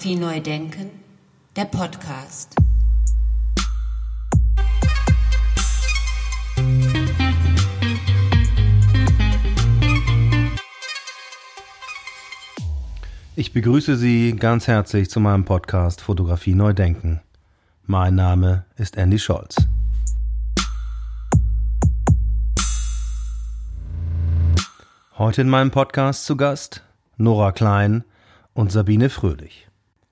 Fotografie Neu Denken, der Podcast. Ich begrüße Sie ganz herzlich zu meinem Podcast Fotografie Neu Denken. Mein Name ist Andy Scholz. Heute in meinem Podcast zu Gast Nora Klein und Sabine Fröhlich.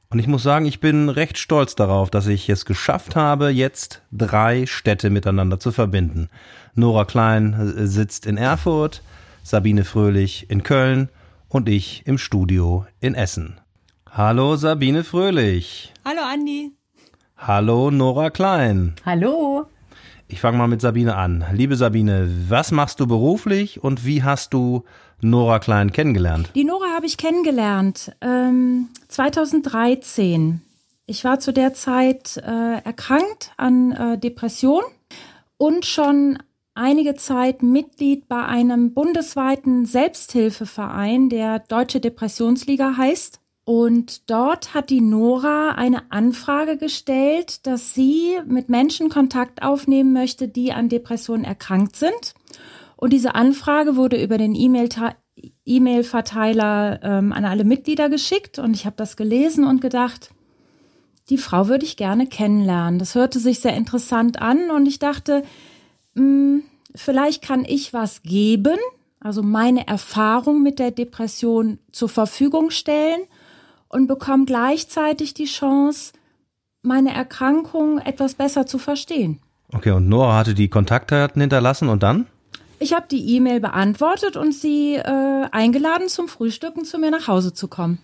Und ich muss sagen, ich bin recht stolz darauf, dass ich es geschafft habe, jetzt 3 Städte miteinander zu verbinden. Nora Klein sitzt in Erfurt, Sabine Fröhlich in Köln und ich im Studio in Essen. Hallo Sabine Fröhlich. Hallo Andi. Hallo Nora Klein. Hallo. Ich fange mal mit Sabine an. Liebe Sabine, was machst du beruflich und wie hast du Nora Klein kennengelernt? Die Nora habe ich kennengelernt 2013. Ich war zu der Zeit erkrankt an Depression und schon einige Zeit Mitglied bei einem bundesweiten Selbsthilfeverein, der Deutsche Depressionsliga heißt. Und dort hat die Nora eine Anfrage gestellt, dass sie mit Menschen Kontakt aufnehmen möchte, die an Depressionen erkrankt sind. Und diese Anfrage wurde über den E-Mail-Verteiler an alle Mitglieder geschickt und ich habe das gelesen und gedacht, die Frau würde ich gerne kennenlernen. Das hörte sich sehr interessant an und ich dachte, vielleicht kann ich was geben, also meine Erfahrung mit der Depression zur Verfügung stellen und bekomme gleichzeitig die Chance, meine Erkrankung etwas besser zu verstehen. Okay, und Nora hatte die Kontaktdaten hinterlassen und dann? Ich habe die E-Mail beantwortet und sie eingeladen, zum Frühstücken zu mir nach Hause zu kommen.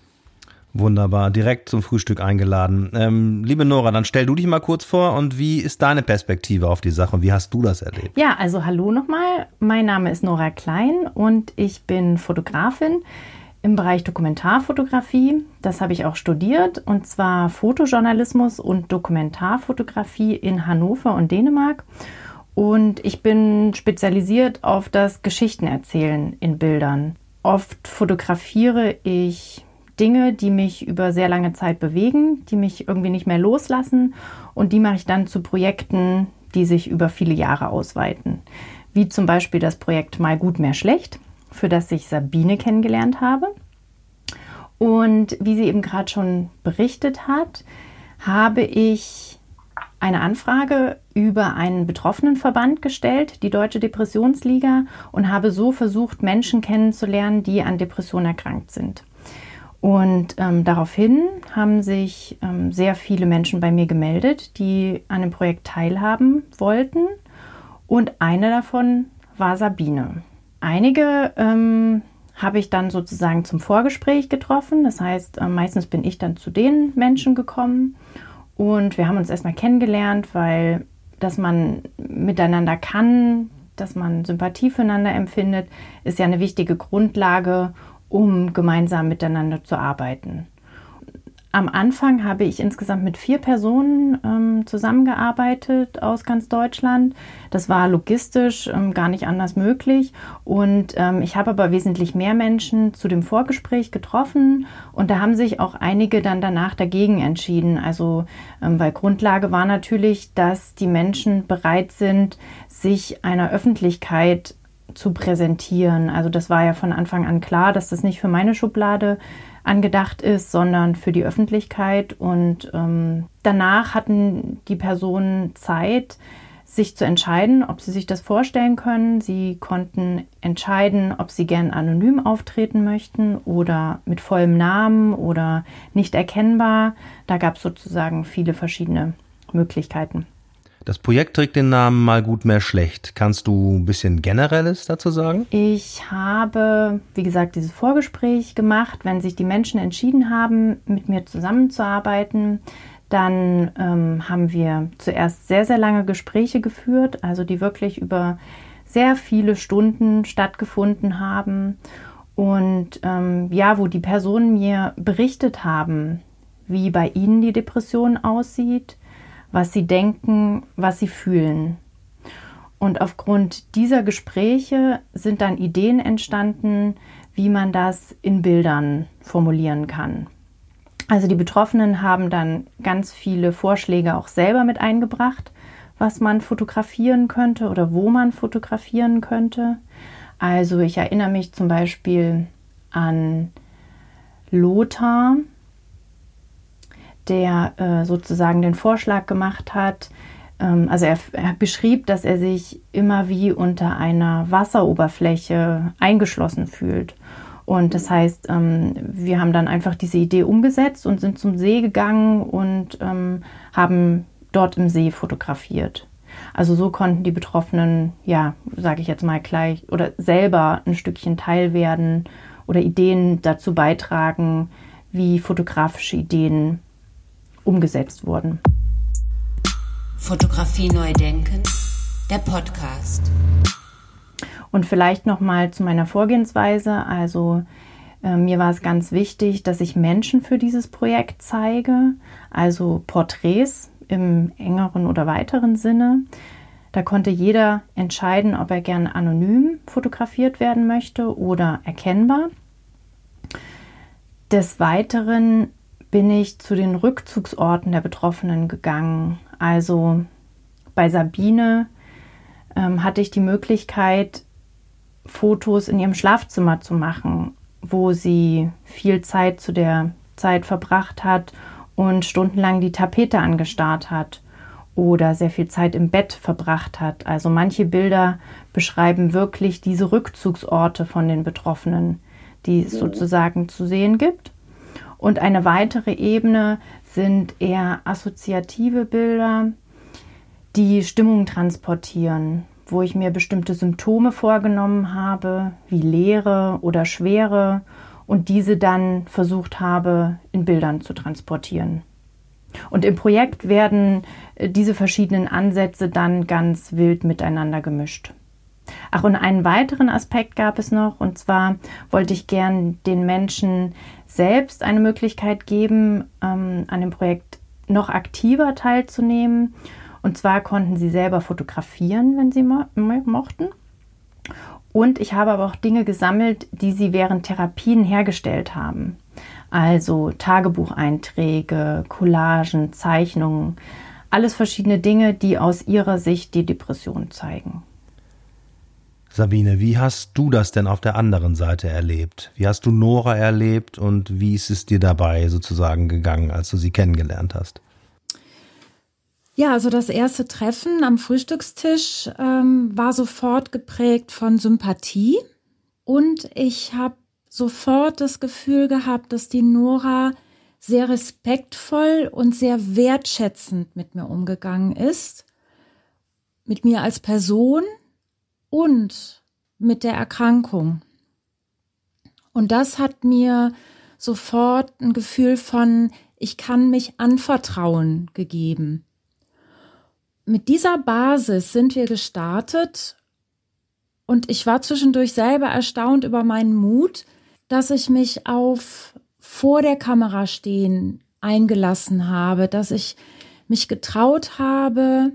Wunderbar, direkt zum Frühstück eingeladen. Liebe Nora, dann stell du dich mal kurz vor und wie ist deine Perspektive auf die Sache und wie hast du das erlebt? Ja, also hallo nochmal. Mein Name ist Nora Klein und ich bin Fotografin im Bereich Dokumentarfotografie. Das habe ich auch studiert und zwar Fotojournalismus und Dokumentarfotografie in Hannover und Dänemark. Und ich bin spezialisiert auf das Geschichtenerzählen in Bildern. Oft fotografiere ich Dinge, die mich über sehr lange Zeit bewegen, die mich irgendwie nicht mehr loslassen und die mache ich dann zu Projekten, die sich über viele Jahre ausweiten. Wie zum Beispiel das Projekt Mal gut, mal schlecht, für das ich Sabine kennengelernt habe. Und wie sie eben gerade schon berichtet hat, habe ich eine Anfrage über einen Betroffenenverband gestellt, die Deutsche Depressionsliga, und habe so versucht, Menschen kennenzulernen, die an Depressionen erkrankt sind. Und daraufhin haben sich sehr viele Menschen bei mir gemeldet, die an dem Projekt teilhaben wollten. Und eine davon war Sabine. Einige habe ich dann sozusagen zum Vorgespräch getroffen. Das heißt, meistens bin ich dann zu den Menschen gekommen. Und wir haben uns erstmal kennengelernt, weil dass man miteinander kann, dass man Sympathie füreinander empfindet, ist ja eine wichtige Grundlage, um gemeinsam miteinander zu arbeiten. Am Anfang habe ich insgesamt mit 4 Personen zusammengearbeitet aus ganz Deutschland. Das war logistisch gar nicht anders möglich. Und ich habe aber wesentlich mehr Menschen zu dem Vorgespräch getroffen. Und da haben sich auch einige dann danach dagegen entschieden. Also, weil Grundlage war natürlich, dass die Menschen bereit sind, sich einer Öffentlichkeit zu präsentieren. Also das war ja von Anfang an klar, dass das nicht für meine Schublade angedacht ist, sondern für die Öffentlichkeit. Und danach hatten die Personen Zeit, sich zu entscheiden, ob sie sich das vorstellen können. Sie konnten entscheiden, ob sie gern anonym auftreten möchten oder mit vollem Namen oder nicht erkennbar. Da gab es sozusagen viele verschiedene Möglichkeiten. Das Projekt trägt den Namen Mal gut, mal schlecht. Kannst du ein bisschen Generelles dazu sagen? Ich habe, wie gesagt, dieses Vorgespräch gemacht. Wenn sich die Menschen entschieden haben, mit mir zusammenzuarbeiten, dann haben wir zuerst sehr, sehr lange Gespräche geführt, also die wirklich über sehr viele Stunden stattgefunden haben. Und ja, wo die Personen mir berichtet haben, wie bei ihnen die Depression aussieht, was sie denken, was sie fühlen. Und aufgrund dieser Gespräche sind dann Ideen entstanden, wie man das in Bildern formulieren kann. Also die Betroffenen haben dann ganz viele Vorschläge auch selber mit eingebracht, was man fotografieren könnte oder wo man fotografieren könnte. Also ich erinnere mich zum Beispiel an Lothar, der sozusagen den Vorschlag gemacht hat. Also er beschrieb, dass er sich immer wie unter einer Wasseroberfläche eingeschlossen fühlt. Und das heißt, wir haben dann einfach diese Idee umgesetzt und sind zum See gegangen und haben dort im See fotografiert. Also so konnten die Betroffenen, ja, sage ich jetzt mal gleich, oder selber ein Stückchen Teil werden oder Ideen dazu beitragen, wie fotografische Ideen umgesetzt wurden. Fotografie Neu Denken, der Podcast. Und vielleicht nochmal zu meiner Vorgehensweise. Also mir war es ganz wichtig, dass ich Menschen für dieses Projekt zeige, also Porträts im engeren oder weiteren Sinne. Da konnte jeder entscheiden, ob er gerne anonym fotografiert werden möchte oder erkennbar. Des Weiteren bin ich zu den Rückzugsorten der Betroffenen gegangen. Also bei Sabine hatte ich die Möglichkeit, Fotos in ihrem Schlafzimmer zu machen, wo sie viel Zeit zu der Zeit verbracht hat und stundenlang die Tapete angestarrt hat oder sehr viel Zeit im Bett verbracht hat. Also manche Bilder beschreiben wirklich diese Rückzugsorte von den Betroffenen, die es sozusagen zu sehen gibt. Und eine weitere Ebene sind eher assoziative Bilder, die Stimmung transportieren, wo ich mir bestimmte Symptome vorgenommen habe, wie Leere oder Schwere, und diese dann versucht habe, in Bildern zu transportieren. Und im Projekt werden diese verschiedenen Ansätze dann ganz wild miteinander gemischt. Ach, und einen weiteren Aspekt gab es noch, und zwar wollte ich gern den Menschen selbst eine Möglichkeit geben, an dem Projekt noch aktiver teilzunehmen. Und zwar konnten sie selber fotografieren, wenn sie mochten. Und ich habe aber auch Dinge gesammelt, die sie während Therapien hergestellt haben. Also Tagebucheinträge, Collagen, Zeichnungen, alles verschiedene Dinge, die aus ihrer Sicht die Depression zeigen. Sabine, wie hast du das denn auf der anderen Seite erlebt? Wie hast du Nora erlebt und wie ist es dir dabei sozusagen gegangen, als du sie kennengelernt hast? Ja, also das erste Treffen am Frühstückstisch war sofort geprägt von Sympathie, und ich habe sofort das Gefühl gehabt, dass die Nora sehr respektvoll und sehr wertschätzend mit mir umgegangen ist, mit mir als Person und mit der Erkrankung. Und das hat mir sofort ein Gefühl von, ich kann mich anvertrauen, gegeben. Mit dieser Basis sind wir gestartet, und ich war zwischendurch selber erstaunt über meinen Mut, dass ich mich auf vor der Kamera stehen eingelassen habe, dass ich mich getraut habe,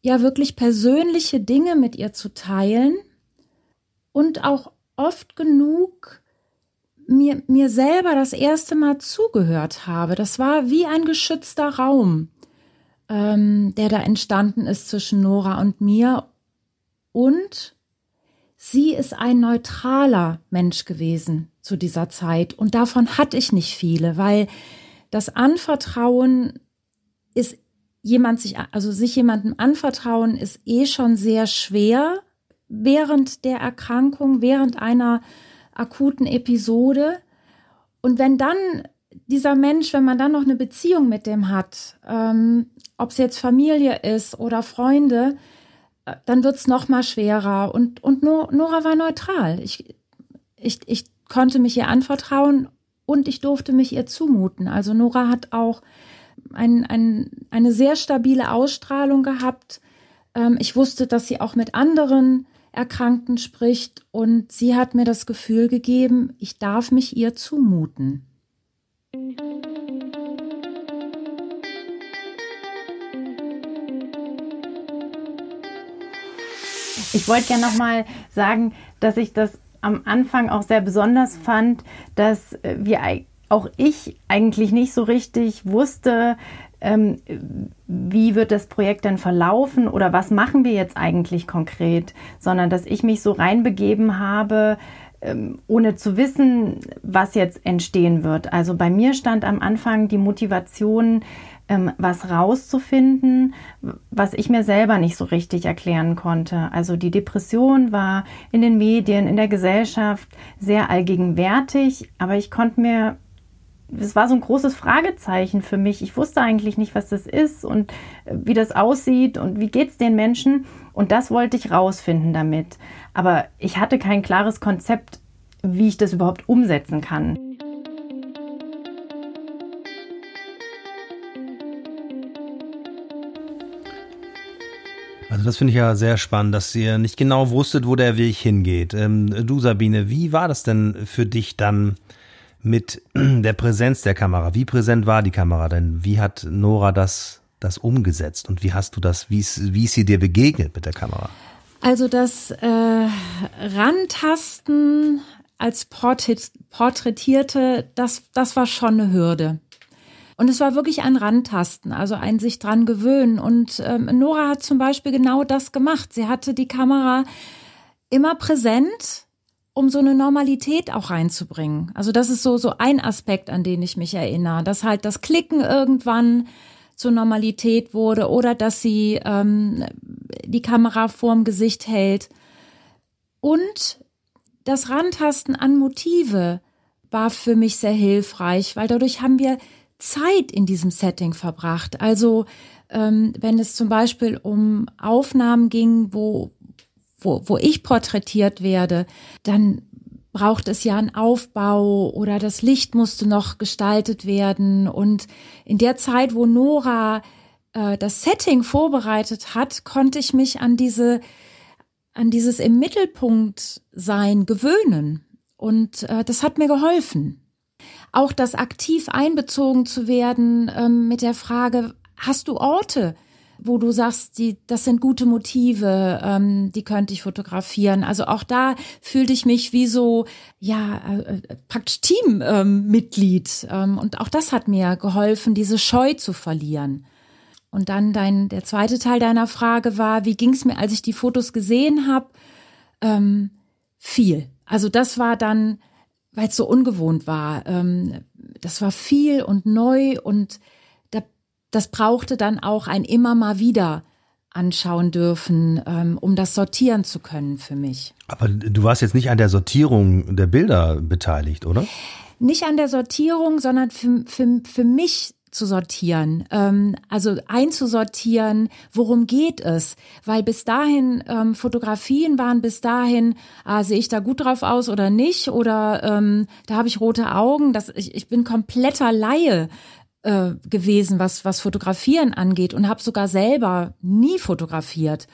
ja wirklich persönliche Dinge mit ihr zu teilen und auch oft genug mir selber das erste Mal zugehört habe. Das war wie ein geschützter Raum, der da entstanden ist zwischen Nora und mir. Und sie ist ein neutraler Mensch gewesen zu dieser Zeit. Und davon hatte ich nicht viele, weil das Anvertrauen ist sich jemandem anvertrauen ist eh schon sehr schwer während der Erkrankung, während einer akuten Episode. Und wenn dann dieser Mensch, wenn man dann noch eine Beziehung mit dem hat, ob es jetzt Familie ist oder Freunde, dann wird es noch mal schwerer. Und Nora war neutral. Ich konnte mich ihr anvertrauen und ich durfte mich ihr zumuten. Also Nora hat auch eine sehr stabile Ausstrahlung gehabt. Ich wusste, dass sie auch mit anderen Erkrankten spricht, und sie hat mir das Gefühl gegeben, ich darf mich ihr zumuten. Ich wollte gerne nochmal sagen, dass ich das am Anfang auch sehr besonders fand, dass wir auch ich eigentlich nicht so richtig wusste, wie wird das Projekt denn verlaufen oder was machen wir jetzt eigentlich konkret, sondern dass ich mich so reinbegeben habe, ohne zu wissen, was jetzt entstehen wird. Also bei mir stand am Anfang die Motivation, was rauszufinden, was ich mir selber nicht so richtig erklären konnte. Also die Depression war in den Medien, in der Gesellschaft sehr allgegenwärtig, aber ich konnte mir, es war so ein großes Fragezeichen für mich. Ich wusste eigentlich nicht, was das ist und wie das aussieht und wie geht's den Menschen. Und das wollte ich rausfinden damit. Aber ich hatte kein klares Konzept, wie ich das überhaupt umsetzen kann. Also das finde ich ja sehr spannend, dass ihr nicht genau wusstet, wo der Weg hingeht. Du, Sabine, wie war das denn für dich dann mit der Präsenz der Kamera? Wie präsent war die Kamera denn? Wie hat Nora das umgesetzt? Und wie hast du das, wie ist sie dir begegnet mit der Kamera? Also das Rantasten als Porträtierte, das war schon eine Hürde. Und es war wirklich ein Rantasten, also ein sich dran gewöhnen. Und Nora hat zum Beispiel genau das gemacht. Sie hatte die Kamera immer präsent, um so eine Normalität auch reinzubringen. Also das ist so ein Aspekt, an den ich mich erinnere, dass halt das Klicken irgendwann zur Normalität wurde oder dass sie die Kamera vorm Gesicht hält. Und das Rantasten an Motive war für mich sehr hilfreich, weil dadurch haben wir Zeit in diesem Setting verbracht. Also wenn es zum Beispiel um Aufnahmen ging, wo ich porträtiert werde, dann braucht es ja einen Aufbau oder das Licht musste noch gestaltet werden. Und in der Zeit, wo Nora das Setting vorbereitet hat, konnte ich mich an dieses im Mittelpunkt sein gewöhnen. Und das hat mir geholfen. Auch das aktiv einbezogen zu werden mit der Frage, hast du Orte, wo du sagst, das sind gute Motive, die könnte ich fotografieren. Also auch da fühlte ich mich wie so, ja, praktisch Teammitglied. Und auch das hat mir geholfen, diese Scheu zu verlieren. Und dann der zweite Teil deiner Frage war, wie ging es mir, als ich die Fotos gesehen habe? Viel. Also das war dann, weil es so ungewohnt war. Das war viel und neu und das brauchte dann auch ein immer mal wieder anschauen dürfen, um das sortieren zu können für mich. Aber du warst jetzt nicht an der Sortierung der Bilder beteiligt, oder? Nicht an der Sortierung, sondern für mich zu sortieren, also einzusortieren, worum geht es? Weil bis dahin, Fotografien waren bis dahin, sehe ich da gut drauf aus oder nicht? Oder da habe ich rote Augen, ich bin kompletter Laie gewesen, was Fotografieren angeht und habe sogar selber nie fotografiert.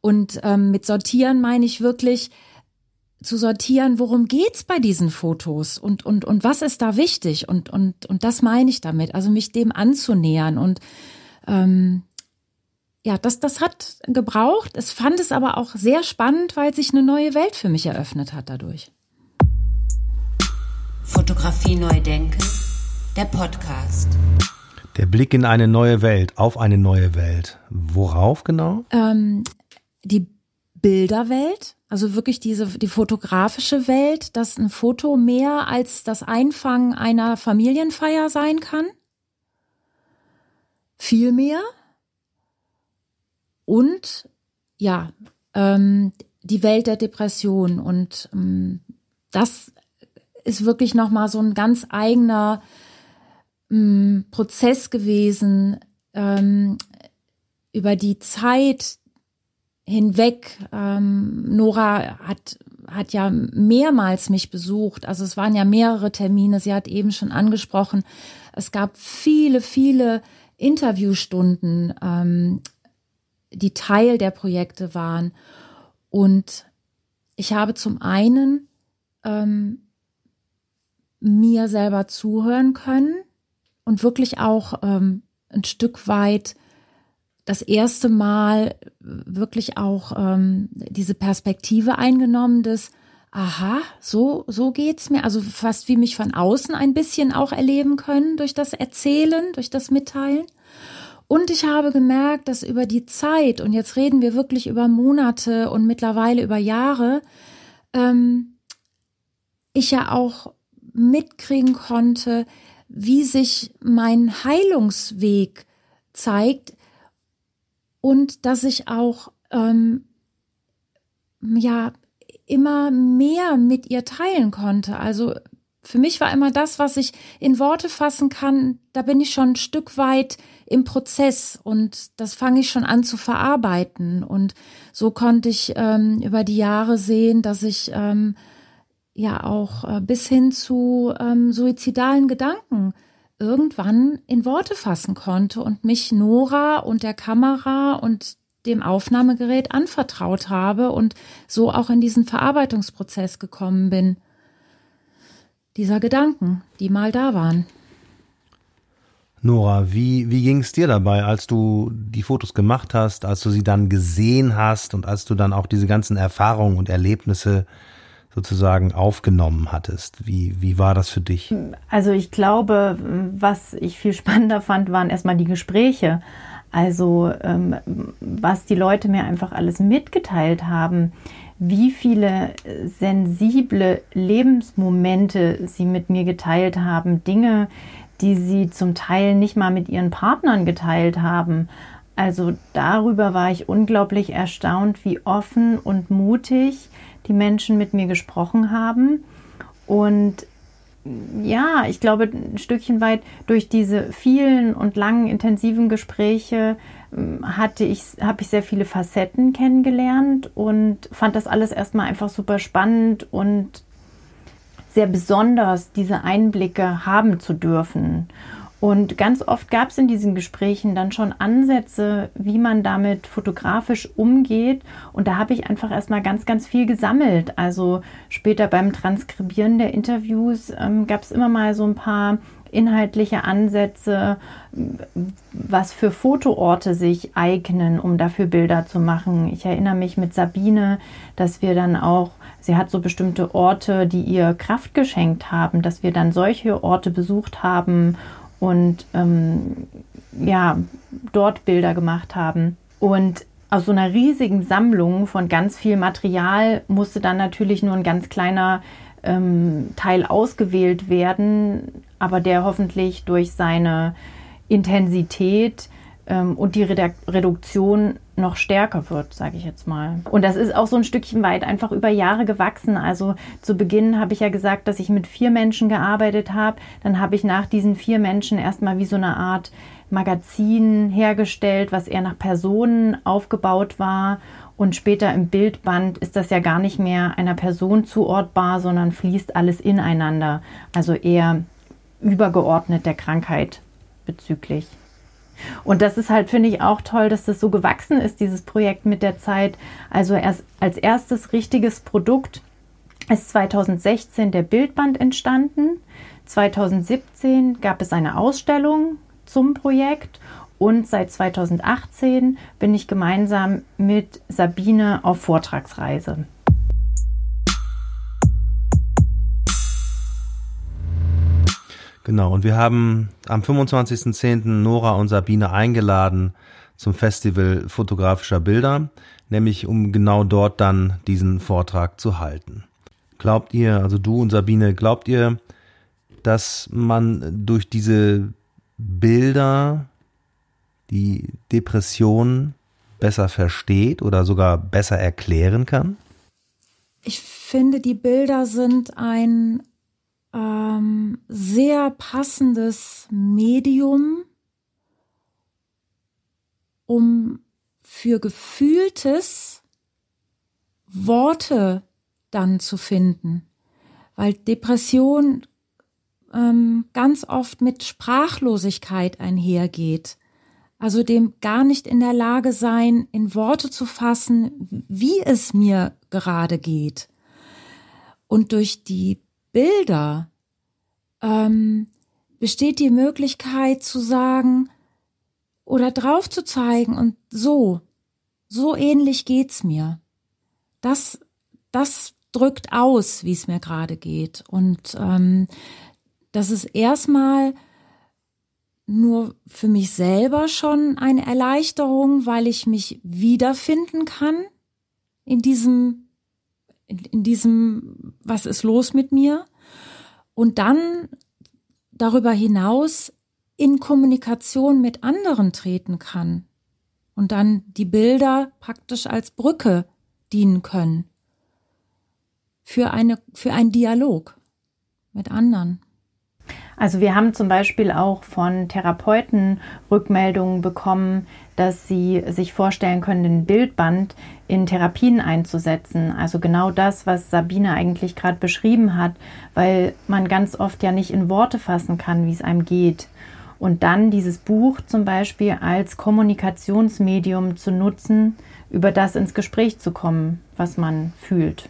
Und mit Sortieren meine ich wirklich zu sortieren, worum geht's bei diesen Fotos und was ist da wichtig und das meine ich damit, also mich dem anzunähern und das hat gebraucht. Es fand es aber auch sehr spannend, weil sich eine neue Welt für mich eröffnet hat dadurch. Fotografie neu denken. Der Podcast. Der Blick in eine neue Welt, auf eine neue Welt. Worauf genau? Die Bilderwelt, also wirklich die fotografische Welt, dass ein Foto mehr als das Einfangen einer Familienfeier sein kann. Viel mehr. Und die Welt der Depression. Und das ist wirklich nochmal so ein ganz eigener Prozess gewesen, über die Zeit hinweg. Nora hat ja mehrmals mich besucht, also es waren ja mehrere Termine, sie hat eben schon angesprochen, es gab viele, viele Interviewstunden, die Teil der Projekte waren. Und ich habe zum einen mir selber zuhören können, und wirklich auch ein Stück weit das erste Mal wirklich auch diese Perspektive eingenommen des aha, so geht's mir. Also fast wie mich von außen ein bisschen auch erleben können durch das Erzählen, durch das Mitteilen. Und ich habe gemerkt, dass über die Zeit, und jetzt reden wir wirklich über Monate und mittlerweile über Jahre, ich ja auch mitkriegen konnte, wie sich mein Heilungsweg zeigt und dass ich auch immer mehr mit ihr teilen konnte. Also für mich war immer das, was ich in Worte fassen kann, da bin ich schon ein Stück weit im Prozess und das fange ich schon an zu verarbeiten. Und so konnte ich über die Jahre sehen, dass ich bis hin zu suizidalen Gedanken irgendwann in Worte fassen konnte und mich Nora und der Kamera und dem Aufnahmegerät anvertraut habe und so auch in diesen Verarbeitungsprozess gekommen bin. Dieser Gedanken, die mal da waren. Nora, wie ging es dir dabei, als du die Fotos gemacht hast, als du sie dann gesehen hast und als du dann auch diese ganzen Erfahrungen und Erlebnisse sozusagen aufgenommen hattest? Wie war das für dich? Also ich glaube, was ich viel spannender fand, waren erstmal die Gespräche. Also was die Leute mir einfach alles mitgeteilt haben, wie viele sensible Lebensmomente sie mit mir geteilt haben, Dinge, die sie zum Teil nicht mal mit ihren Partnern geteilt haben. Also darüber war ich unglaublich erstaunt, wie offen und mutig die Menschen mit mir gesprochen haben. Und ja, ich glaube, ein Stückchen weit durch diese vielen und langen, intensiven Gespräche habe ich sehr viele Facetten kennengelernt und fand das alles erstmal einfach super spannend und sehr besonders, diese Einblicke haben zu dürfen. Und ganz oft gab es in diesen Gesprächen dann schon Ansätze, wie man damit fotografisch umgeht. Und da habe ich einfach erstmal ganz, ganz viel gesammelt. Also später beim Transkribieren der Interviews gab es immer mal so ein paar inhaltliche Ansätze, was für Fotoorte sich eignen, um dafür Bilder zu machen. Ich erinnere mich mit Sabine, dass wir dann auch, sie hat so bestimmte Orte, die ihr Kraft geschenkt haben, dass wir dann solche Orte besucht haben und dort Bilder gemacht haben. Und aus so einer riesigen Sammlung von ganz viel Material musste dann natürlich nur ein ganz kleiner Teil ausgewählt werden, aber der hoffentlich durch seine Intensität und die Reduktion noch stärker wird, sage ich jetzt mal. Und das ist auch so ein Stückchen weit einfach über Jahre gewachsen. Also zu Beginn habe ich ja gesagt, dass ich mit 4 Menschen gearbeitet habe. Dann habe ich nach diesen 4 Menschen erstmal wie so eine Art Magazin hergestellt, was eher nach Personen aufgebaut war. Und später im Bildband ist das ja gar nicht mehr einer Person zuordbar, sondern fließt alles ineinander. Also eher übergeordnet der Krankheit bezüglich. Und das ist halt, finde ich, auch toll, dass das so gewachsen ist, dieses Projekt mit der Zeit. Also erst als erstes richtiges Produkt ist 2016 der Bildband entstanden. 2017 gab es eine Ausstellung zum Projekt. Und seit 2018 bin ich gemeinsam mit Sabine auf Vortragsreise. Genau, und wir haben am 25.10. Nora und Sabine eingeladen zum Festival Fotografischer Bilder, nämlich um genau dort dann diesen Vortrag zu halten. Glaubt ihr, also du und Sabine, glaubt ihr, dass man durch diese Bilder die Depression besser versteht oder sogar besser erklären kann? Ich finde, die Bilder sind ein sehr passendes Medium, um für Gefühltes Worte dann zu finden, weil Depression ganz oft mit Sprachlosigkeit einhergeht. Also dem gar nicht in der Lage sein, in Worte zu fassen, wie es mir gerade geht. Und durch die Bilder besteht die Möglichkeit zu sagen oder drauf zu zeigen und so ähnlich geht's mir. Das drückt aus, wie es mir gerade geht. Und das ist erstmal nur für mich selber schon eine Erleichterung, weil ich mich wiederfinden kann in diesem, was ist los mit mir? Und dann darüber hinaus in Kommunikation mit anderen treten kann und dann die Bilder praktisch als Brücke dienen können für einen Dialog mit anderen. Also wir haben zum Beispiel auch von Therapeuten Rückmeldungen bekommen, dass sie sich vorstellen können, den Bildband in Therapien einzusetzen. Also genau das, was Sabine eigentlich gerade beschrieben hat, weil man ganz oft ja nicht in Worte fassen kann, wie es einem geht. Und dann dieses Buch zum Beispiel als Kommunikationsmedium zu nutzen, über das ins Gespräch zu kommen, was man fühlt.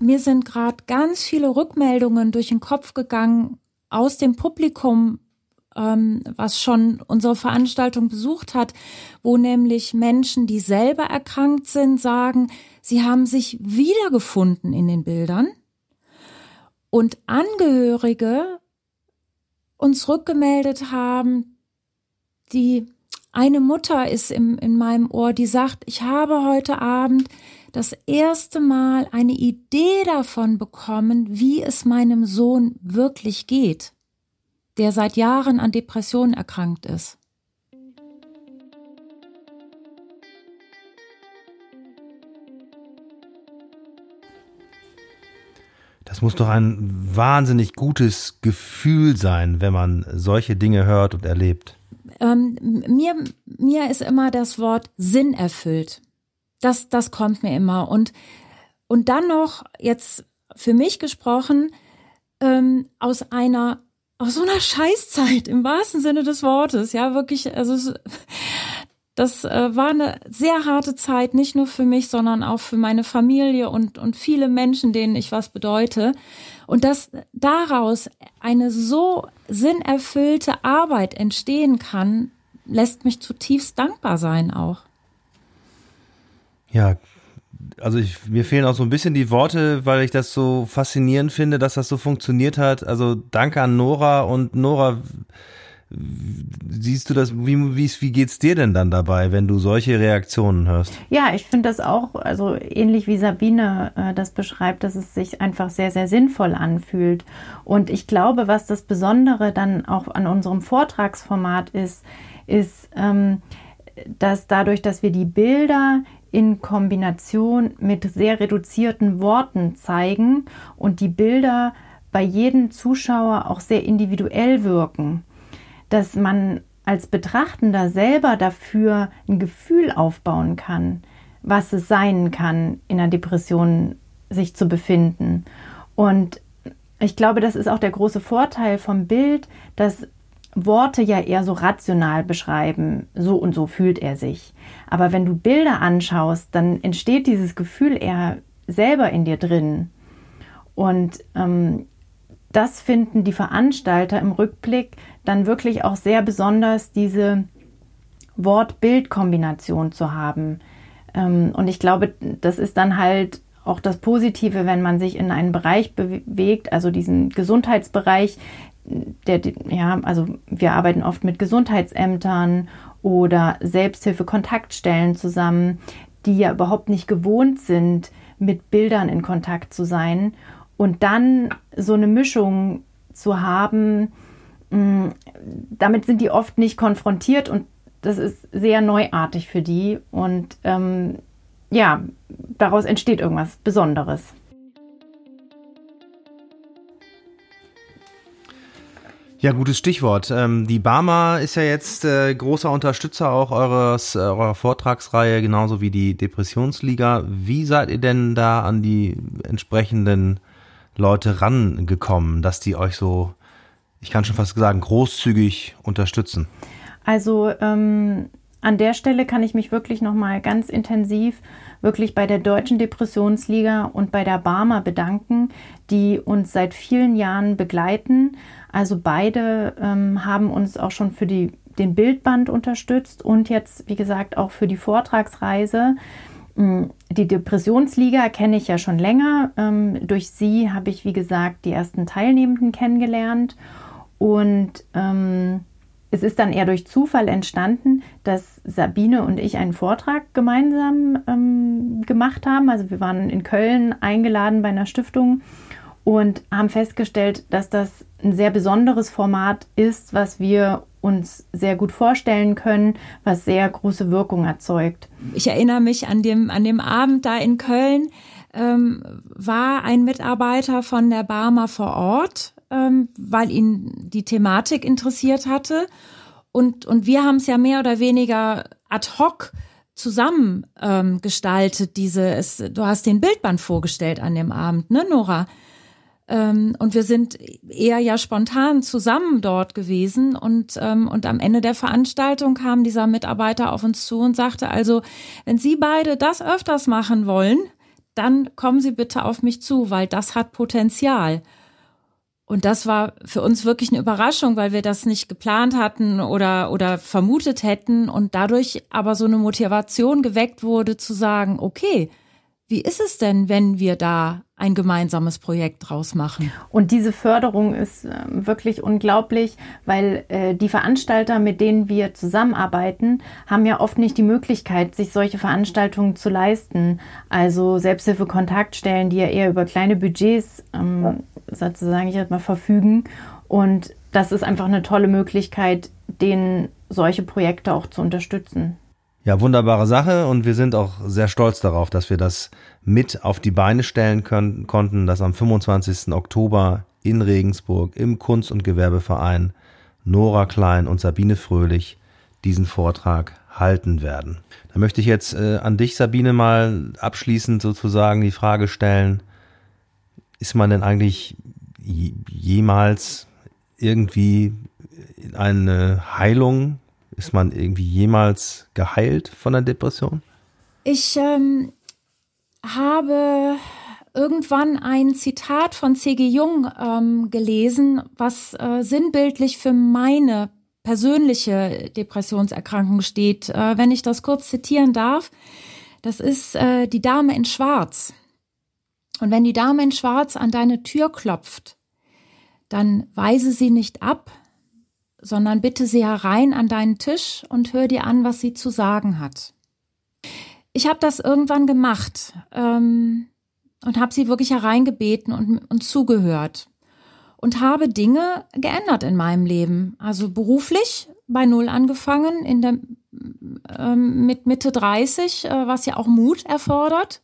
Mir sind gerade ganz viele Rückmeldungen durch den Kopf gegangen, aus dem Publikum, was schon unsere Veranstaltung besucht hat, wo nämlich Menschen, die selber erkrankt sind, sagen, sie haben sich wiedergefunden in den Bildern, und Angehörige uns rückgemeldet haben, eine Mutter ist in meinem Ohr, die sagt, ich habe heute Abend das erste Mal eine Idee davon bekommen, wie es meinem Sohn wirklich geht, der seit Jahren an Depressionen erkrankt ist. Das muss doch ein wahnsinnig gutes Gefühl sein, wenn man solche Dinge hört und erlebt. Mir ist immer das Wort Sinn erfüllt. Das kommt mir immer. Und dann noch, jetzt für mich gesprochen, aus so einer Scheißzeit im wahrsten Sinne des Wortes. Ja, wirklich, also das war eine sehr harte Zeit, nicht nur für mich, sondern auch für meine Familie und viele Menschen, denen ich was bedeute. Und dass daraus eine so sinnerfüllte Arbeit entstehen kann, lässt mich zutiefst dankbar sein auch. Ja, also mir fehlen auch so ein bisschen die Worte, weil ich das so faszinierend finde, dass das so funktioniert hat. Also danke an Nora. Und Nora, siehst du das, wie geht's dir denn dann dabei, wenn du solche Reaktionen hörst? Ja, ich finde das auch, also ähnlich wie Sabine das beschreibt, dass es sich einfach sehr, sehr sinnvoll anfühlt. Und ich glaube, was das Besondere dann auch an unserem Vortragsformat ist, dass dadurch, dass wir die Bilder in Kombination mit sehr reduzierten Worten zeigen und die Bilder bei jedem Zuschauer auch sehr individuell wirken, dass man als Betrachtender selber dafür ein Gefühl aufbauen kann, was es sein kann, in einer Depression sich zu befinden. Und ich glaube, das ist auch der große Vorteil vom Bild, dass Worte ja eher so rational beschreiben, so und so fühlt er sich. Aber wenn du Bilder anschaust, dann entsteht dieses Gefühl eher selber in dir drin. Und das finden die Veranstalter im Rückblick dann wirklich auch sehr besonders, diese Wort-Bild-Kombination zu haben. Und ich glaube, das ist dann halt auch das Positive, wenn man sich in einen Bereich bewegt, also diesen Gesundheitsbereich, also wir arbeiten oft mit Gesundheitsämtern oder Selbsthilfe-Kontaktstellen zusammen, die ja überhaupt nicht gewohnt sind, mit Bildern in Kontakt zu sein. Und dann so eine Mischung zu haben, damit sind die oft nicht konfrontiert und das ist sehr neuartig für die. Und daraus entsteht irgendwas Besonderes. Ja, gutes Stichwort. Die Barmer ist ja jetzt großer Unterstützer auch eurer Vortragsreihe, genauso wie die Depressionsliga. Wie seid ihr denn da an die entsprechenden Leute rangekommen, dass die euch so, ich kann schon fast sagen, großzügig unterstützen? Also an der Stelle kann ich mich wirklich nochmal ganz intensiv wirklich bei der Deutschen Depressionsliga und bei der Barmer bedanken, die uns seit vielen Jahren begleiten. Also beide haben uns auch schon für den Bildband unterstützt und jetzt, wie gesagt, auch für die Vortragsreise. Die Depressionsliga kenne ich ja schon länger. Durch sie habe ich, wie gesagt, die ersten Teilnehmenden kennengelernt. Und es ist dann eher durch Zufall entstanden, dass Sabine und ich einen Vortrag gemeinsam gemacht haben. Also wir waren in Köln eingeladen bei einer Stiftung und haben festgestellt, dass das ein sehr besonderes Format ist, was wir uns sehr gut vorstellen können, was sehr große Wirkung erzeugt. Ich erinnere mich an dem Abend da in Köln, war ein Mitarbeiter von der Barmer vor Ort, weil ihn die Thematik interessiert hatte. Und wir haben es ja mehr oder weniger ad hoc zusammen gestaltet. Du hast den Bildband vorgestellt an dem Abend, ne, Nora? Und wir sind eher ja spontan zusammen dort gewesen und am Ende der Veranstaltung kam dieser Mitarbeiter auf uns zu und sagte, also wenn Sie beide das öfters machen wollen, dann kommen Sie bitte auf mich zu, weil das hat Potenzial. Und das war für uns wirklich eine Überraschung, weil wir das nicht geplant hatten oder vermutet hätten und dadurch aber so eine Motivation geweckt wurde zu sagen, okay, wie ist es denn, wenn wir da ein gemeinsames Projekt draus machen? Und diese Förderung ist wirklich unglaublich, weil die Veranstalter, mit denen wir zusammenarbeiten, haben ja oft nicht die Möglichkeit, sich solche Veranstaltungen zu leisten. Also Selbsthilfe-Kontaktstellen, die ja eher über kleine Budgets sozusagen, ich sag mal, verfügen. Und das ist einfach eine tolle Möglichkeit, denen solche Projekte auch zu unterstützen. Ja, wunderbare Sache und wir sind auch sehr stolz darauf, dass wir das mit auf die Beine stellen konnten, dass am 25. Oktober in Regensburg im Kunst- und Gewerbeverein Nora Klein und Sabine Fröhlich diesen Vortrag halten werden. Da möchte ich jetzt an dich, Sabine, mal abschließend sozusagen die Frage stellen, ist man denn eigentlich jemals irgendwie in eine Heilung? Ist man irgendwie jemals geheilt von der Depression? Ich habe irgendwann ein Zitat von C.G. Jung gelesen, was sinnbildlich für meine persönliche Depressionserkrankung steht. Wenn ich das kurz zitieren darf, das ist die Dame in Schwarz. Und wenn die Dame in Schwarz an deine Tür klopft, dann weise sie nicht ab, sondern bitte sie herein an deinen Tisch und hör dir an, was sie zu sagen hat. Ich habe das irgendwann gemacht und habe sie wirklich hereingebeten und zugehört und habe Dinge geändert in meinem Leben. Also beruflich bei Null angefangen, mit Mitte 30, was ja auch Mut erfordert.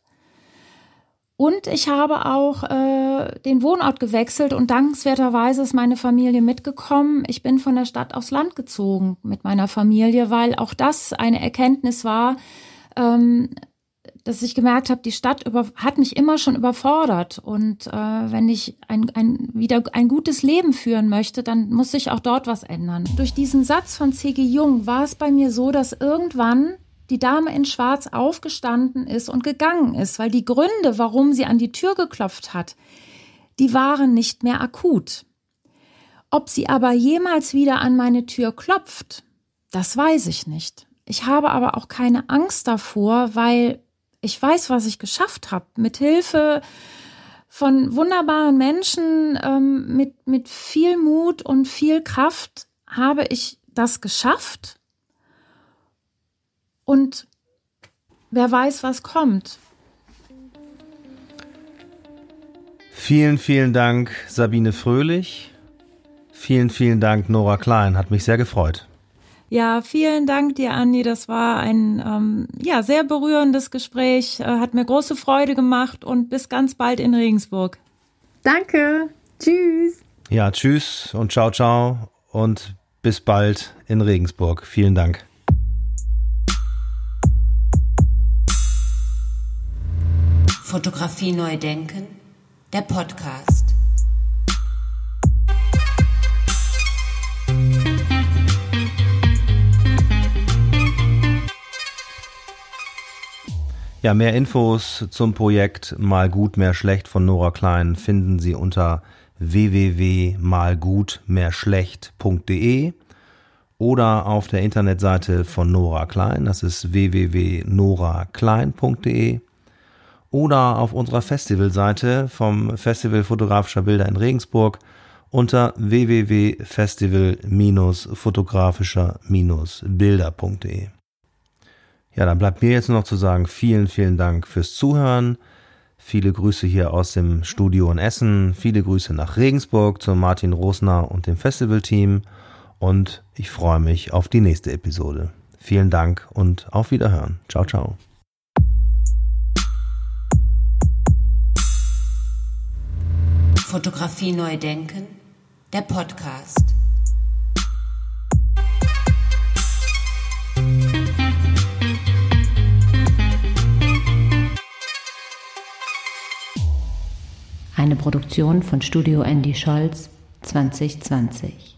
Und ich habe auch den Wohnort gewechselt und dankenswerterweise ist meine Familie mitgekommen. Ich bin von der Stadt aufs Land gezogen mit meiner Familie, weil auch das eine Erkenntnis war, dass ich gemerkt habe, die Stadt hat mich immer schon überfordert. Und wenn ich wieder ein gutes Leben führen möchte, dann muss ich auch dort was ändern. Durch diesen Satz von C.G. Jung war es bei mir so, dass irgendwann die Dame in Schwarz aufgestanden ist und gegangen ist, weil die Gründe, warum sie an die Tür geklopft hat, die waren nicht mehr akut. Ob sie aber jemals wieder an meine Tür klopft, das weiß ich nicht. Ich habe aber auch keine Angst davor, weil ich weiß, was ich geschafft habe. Mit Hilfe von wunderbaren Menschen, mit viel Mut und viel Kraft habe ich das geschafft. Und wer weiß, was kommt. Vielen, vielen Dank, Sabine Fröhlich. Vielen, vielen Dank, Nora Klein. Hat mich sehr gefreut. Ja, vielen Dank dir, Andi. Das war ein sehr berührendes Gespräch. Hat mir große Freude gemacht und bis ganz bald in Regensburg. Danke. Tschüss. Ja, tschüss und ciao, ciao und bis bald in Regensburg. Vielen Dank. Fotografie Neu Denken, der Podcast. Ja, mehr Infos zum Projekt Mal gut, mehr schlecht von Nora Klein finden Sie unter www.malgutmehrschlecht.de oder auf der Internetseite von Nora Klein, das ist www.noraklein.de, oder auf unserer Festivalseite vom Festival Fotografischer Bilder in Regensburg unter www.festival-fotografischer-bilder.de. Ja, dann bleibt mir jetzt nur noch zu sagen, vielen, vielen Dank fürs Zuhören. Viele Grüße hier aus dem Studio in Essen, viele Grüße nach Regensburg zu Martin Rosner und dem Festivalteam und ich freue mich auf die nächste Episode. Vielen Dank und auf Wiederhören. Ciao, ciao. Fotografie Neu Denken, der Podcast. Eine Produktion von Studio Andy Scholz 2020.